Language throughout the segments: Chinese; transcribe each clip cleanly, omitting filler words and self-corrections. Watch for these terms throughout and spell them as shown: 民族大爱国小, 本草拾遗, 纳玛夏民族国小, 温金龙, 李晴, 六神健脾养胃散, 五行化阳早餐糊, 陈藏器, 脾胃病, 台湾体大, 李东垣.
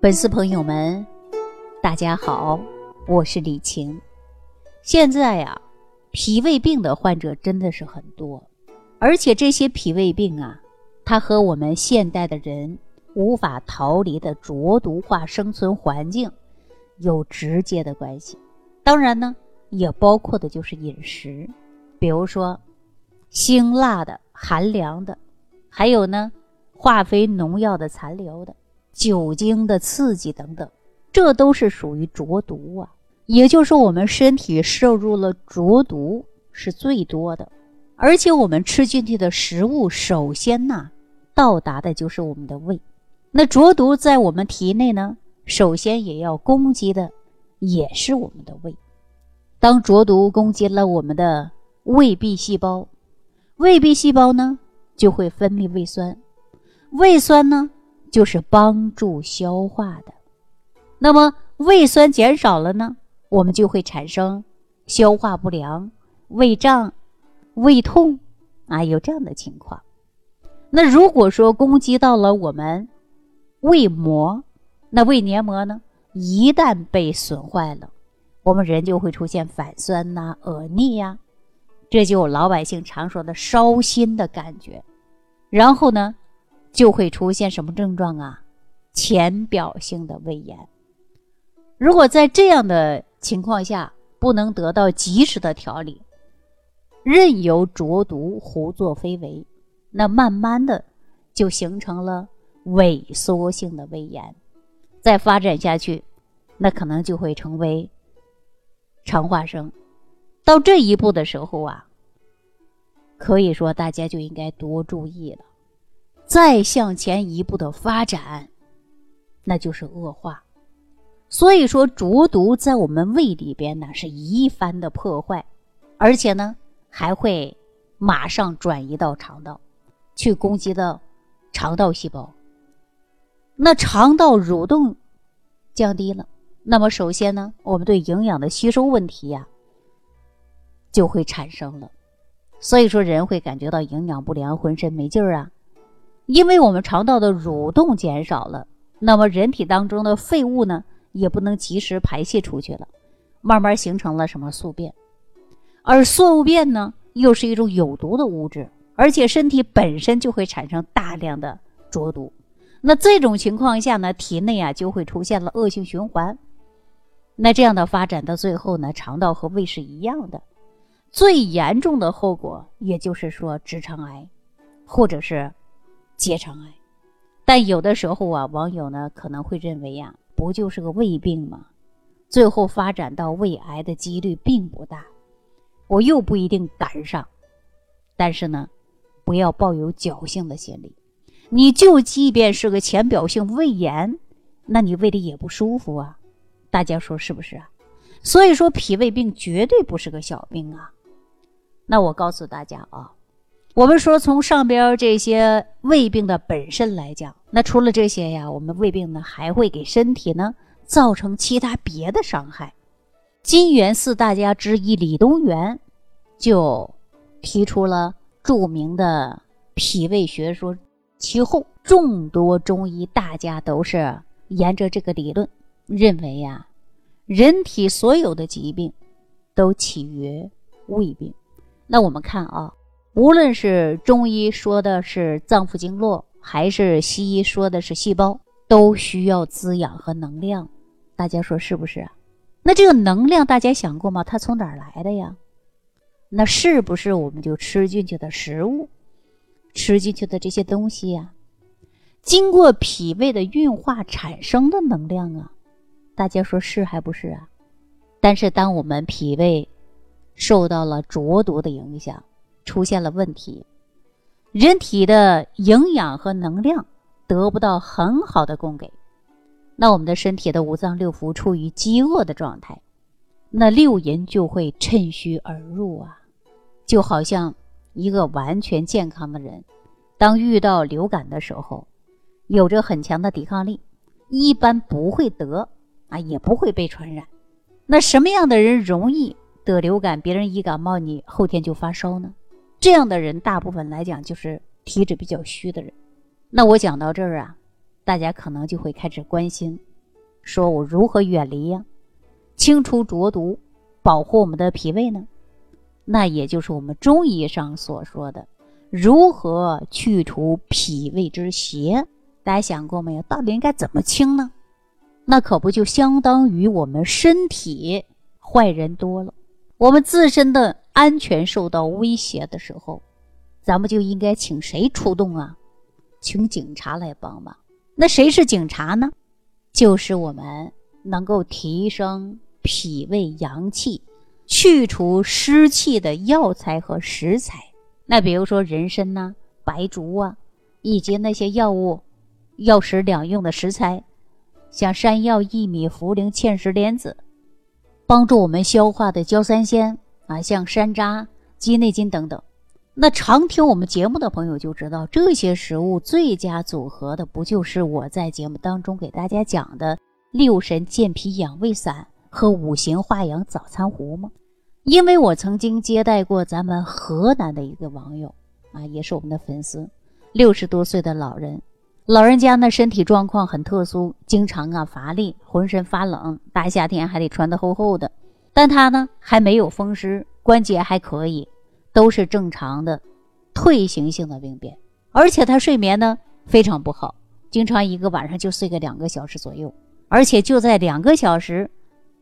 粉丝朋友们，大家好，我是李晴。现在啊，脾胃病的患者真的是很多，而且这些脾胃病啊，它和我们现代的人无法逃离的浊毒化生存环境有直接的关系。当然呢，也包括的就是饮食，比如说辛辣的、寒凉的，还有呢化肥农药的残留的、酒精的刺激等等，这都是属于浊毒啊。也就是我们身体摄入了浊毒是最多的，而且我们吃进去的食物首先呢到达的就是我们的胃。那浊毒在我们体内呢，首先也要攻击的也是我们的胃。当浊毒攻击了我们的胃壁细胞，胃壁细胞呢就会分泌胃酸，胃酸呢就是帮助消化的。那么胃酸减少了呢，我们就会产生消化不良、胃胀、胃痛啊，有这样的情况。那如果说攻击到了我们胃膜，那胃黏膜呢一旦被损坏了，我们人就会出现反酸呐、恶逆啊，这就有老百姓常说的烧心的感觉。然后呢就会出现什么症状啊？浅表性的胃炎。如果在这样的情况下不能得到及时的调理，任由浊毒胡作非为，那慢慢的就形成了萎缩性的胃炎，再发展下去，那可能就会成为肠化生。到这一步的时候啊，可以说大家就应该多注意了。再向前一步的发展，那就是恶化。所以说浊毒在我们胃里边呢是一番的破坏，而且呢还会马上转移到肠道，去攻击到肠道细胞。那肠道蠕动降低了，那么首先呢我们对营养的吸收问题呀就会产生了。所以说人会感觉到营养不良，浑身没劲儿啊，因为我们肠道的蠕动减少了，那么人体当中的废物呢也不能及时排泄出去了，慢慢形成了什么宿便。而宿便呢又是一种有毒的物质，而且身体本身就会产生大量的浊毒。那这种情况下呢，体内啊就会出现了恶性循环。那这样的发展到最后呢，肠道和胃是一样的，最严重的后果也就是说直肠癌或者是结肠癌。但有的时候啊，网友呢可能会认为呀，不就是个胃病吗？最后发展到胃癌的几率并不大，我又不一定赶上。但是呢，不要抱有侥幸的心理，你就即便是个浅表性胃炎，那你胃里也不舒服啊，大家说是不是啊？所以说脾胃病绝对不是个小病啊。那我告诉大家啊，我们说从上边这些胃病的本身来讲，那除了这些呀，我们胃病呢还会给身体呢造成其他别的伤害。金元四大家之一李东垣就提出了著名的脾胃学说，其后众多中医大家都是沿着这个理论，认为呀，人体所有的疾病都起于胃病。那我们看啊，无论是中医说的是脏腑经络，还是西医说的是细胞，都需要滋养和能量，大家说是不是啊？那这个能量大家想过吗？它从哪儿来的呀？那是不是我们就吃进去的食物，吃进去的这些东西呀，经过脾胃的运化产生的能量啊，大家说是还不是啊？但是当我们脾胃受到了浊毒的影响，出现了问题，人体的营养和能量得不到很好的供给，那我们的身体的五脏六腑处于饥饿的状态，那六淫就会趁虚而入啊。就好像一个完全健康的人，当遇到流感的时候，有着很强的抵抗力，一般不会得啊，也不会被传染。那什么样的人容易得流感？别人一感冒你后天就发烧呢？这样的人大部分来讲就是体质比较虚的人。那我讲到这儿啊，大家可能就会开始关心说我如何远离呀、清除浊毒，保护我们的脾胃呢？那也就是我们中医上所说的如何去除脾胃之邪。大家想过没有，到底应该怎么清呢？那可不就相当于我们身体坏人多了，我们自身的安全受到威胁的时候，咱们就应该请谁出动啊？请警察来帮忙。那谁是警察呢？就是我们能够提升脾胃阳气，去除湿气的药材和食材。那比如说人参啊、白术啊，以及那些药物药食两用的食材，像山药、薏米、茯苓、芡实、莲子，帮助我们消化的焦三仙啊，像山楂、鸡内金等等。那常听我们节目的朋友就知道，这些食物最佳组合的不就是我在节目当中给大家讲的六神健脾养胃散和五行化阳早餐糊吗？因为我曾经接待过咱们河南的一个网友啊，也是我们的粉丝，60多岁的老人，老人家呢身体状况很特殊，经常啊乏力，浑身发冷，大夏天还得穿得厚厚的。但他呢还没有风湿，关节还可以，都是正常的退行性的病变。而且他睡眠呢非常不好，经常一个晚上就睡个2个小时左右，而且就在2个小时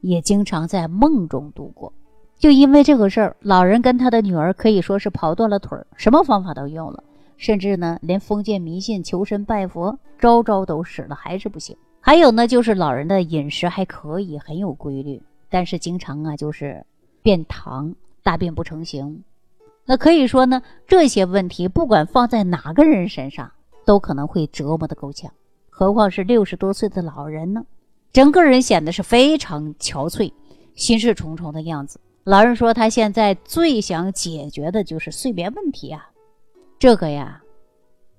也经常在梦中度过。就因为这个事儿，老人跟他的女儿可以说是跑断了腿，什么方法都用了，甚至呢连封建迷信、求神拜佛招招都使了，还是不行。还有呢就是老人的饮食还可以，很有规律，但是经常啊就是便溏，大便不成形。那可以说呢，这些问题不管放在哪个人身上都可能会折磨得够呛，何况是60多岁的老人呢，整个人显得是非常憔悴，心事重重的样子。老人说他现在最想解决的就是睡眠问题啊，这个呀，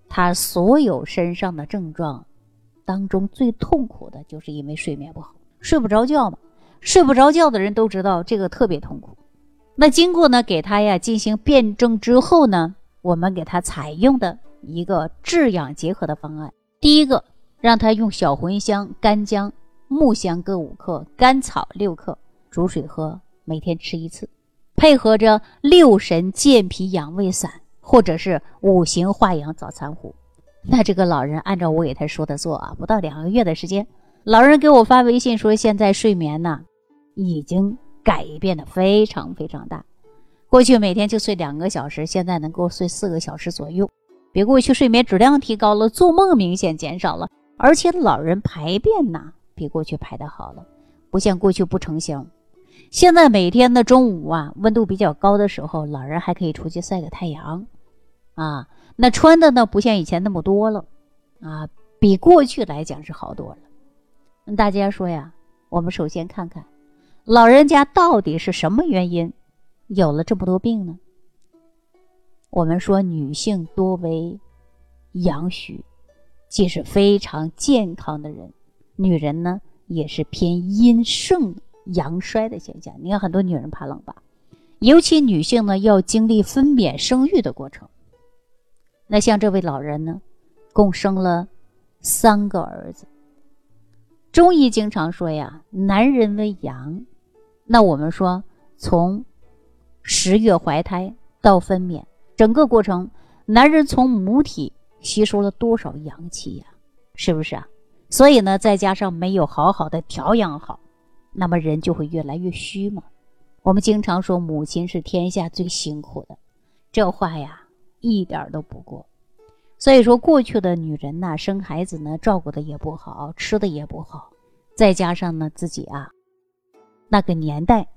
他所有身上的症状当中最痛苦的就是因为睡眠不好，睡不着觉嘛。睡不着觉的人都知道这个特别痛苦。那经过呢给他呀进行辩证之后呢，我们给他采用的一个治养结合的方案。第一个，让他用小茴香、干姜、木香各5克，甘草6克，煮水喝，每天吃1次，配合着六神健脾养胃散或者是五行化阳早餐糊。那这个老人按照我给他说的做啊，不到2个月的时间，老人给我发微信说现在睡眠呢已经改变的非常非常大，过去每天就睡2个小时，现在能够睡4个小时左右，比过去睡眠质量提高了，做梦明显减少了，而且老人排便呢比过去排得好了，不像过去不成形。现在每天的中午啊，温度比较高的时候，老人还可以出去晒个太阳啊，那穿的呢不像以前那么多了啊，比过去来讲是好多了。大家说呀，我们首先看看老人家到底是什么原因有了这么多病呢？我们说女性多为阳虚，既是非常健康的人，女人呢也是偏阴盛阳衰的现象。你看很多女人怕冷吧，尤其女性呢要经历分娩生育的过程。那像这位老人呢，共生了3个儿子。中医经常说呀，男人为阳。那我们说，从10月怀胎到分娩，整个过程，男人从母体吸收了多少阳气呀？是不是啊？所以呢，再加上没有好好的调养好，那么人就会越来越虚嘛。我们经常说，母亲是天下最辛苦的，这话呀一点都不过。所以说过去的女人呢，生孩子呢照顾的也不好，吃的也不好，再加上呢自己啊那个年代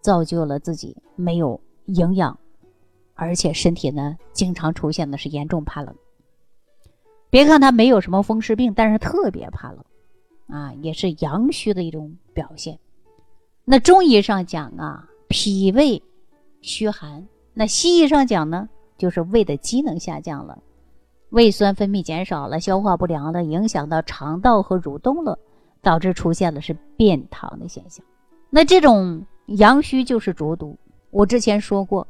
造就了自己没有营养，而且身体呢经常出现的是严重怕冷。别看她没有什么风湿病，但是特别怕冷啊，也是阳虚的一种表现。那中医上讲啊，脾胃虚寒，那西医上讲呢就是胃的机能下降了，胃酸分泌减少了，消化不良了，影响到肠道和蠕动了，导致出现了是便溏的现象。那这种阳虚就是浊毒，我之前说过，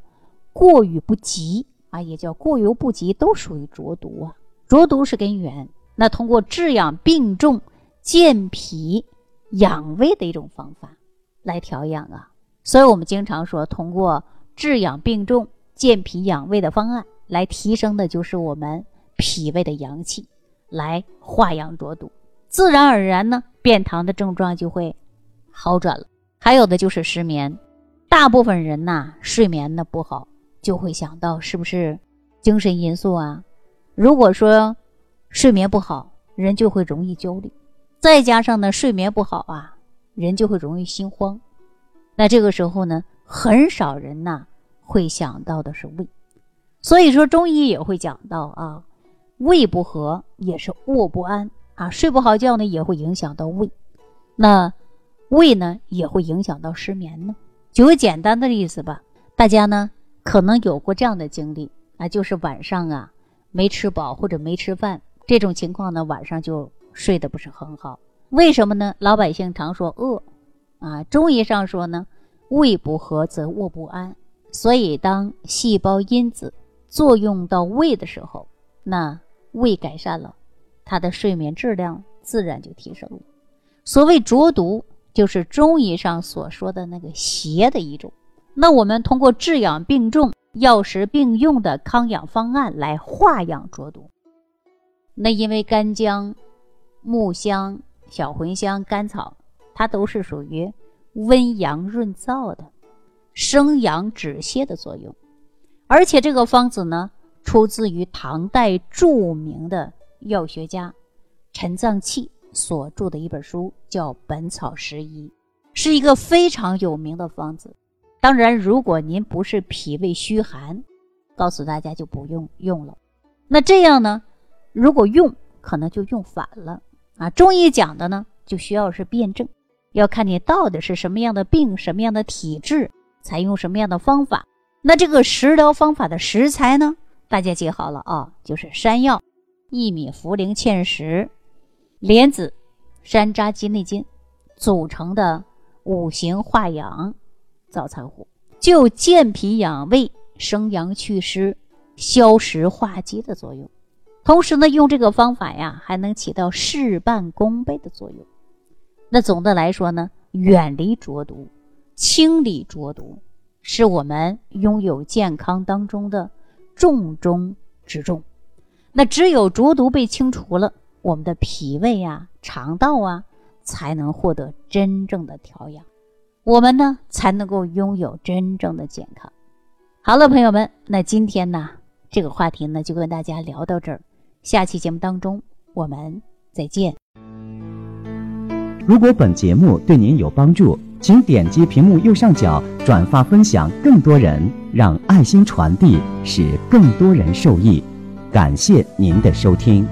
过与不及啊，也叫过犹不及，都属于浊毒啊。浊毒是根源，那通过治养病重，健脾养胃的一种方法来调养啊。所以我们经常说通过治养并重健脾养胃的方案来提升的就是我们脾胃的阳气，来化阳浊毒，自然而然呢便溏的症状就会好转了。还有的就是失眠，大部分人呐睡眠呢不好，就会想到是不是精神因素啊。如果说睡眠不好，人就会容易焦虑，再加上呢睡眠不好啊，人就会容易心慌。那这个时候呢很少人呐会想到的是胃。所以说中医也会讲到啊，胃不和也是卧不安啊，睡不好觉呢也会影响到胃，那胃呢也会影响到失眠呢。举个简单的例子吧，大家呢可能有过这样的经历啊，就是晚上啊没吃饱或者没吃饭，这种情况呢晚上就睡得不是很好。为什么呢？老百姓常说饿啊，中医上说呢胃不和则卧不安，所以当细胞因子作用到胃的时候，那胃改善了，它的睡眠质量自然就提升了。所谓浊毒就是中医上所说的那个邪的一种，那我们通过治养并重药食并用的康养方案来化养浊毒。那因为干姜、木香、小茴香、甘草它都是属于温阳润燥的生阳止泻的作用，而且这个方子呢出自于唐代著名的药学家陈藏器所著的一本书，叫《本草拾遗》，是一个非常有名的方子。当然如果您不是脾胃虚寒，告诉大家就不用用了。那这样呢如果用可能就用反了啊。中医讲的呢就需要是辩证，要看你到底是什么样的病，什么样的体质，采用什么样的方法。那这个食疗方法的食材呢大家记好了啊，就是山药、薏米、茯苓、芡实、莲子、山楂、鸡内金组成的五行化养早餐糊，就健脾养胃、生阳祛湿、消食化积的作用。同时呢用这个方法呀还能起到事半功倍的作用。那总的来说呢，远离浊毒、清理浊毒是我们拥有健康当中的重中之重。那只有浊毒被清除了，我们的脾胃啊、肠道啊才能获得真正的调养，我们呢才能够拥有真正的健康。好了朋友们，那今天呢这个话题呢就跟大家聊到这儿，下期节目当中我们再见。如果本节目对您有帮助，请点击屏幕右上角转发分享更多人，让爱心传递，使更多人受益。感谢您的收听。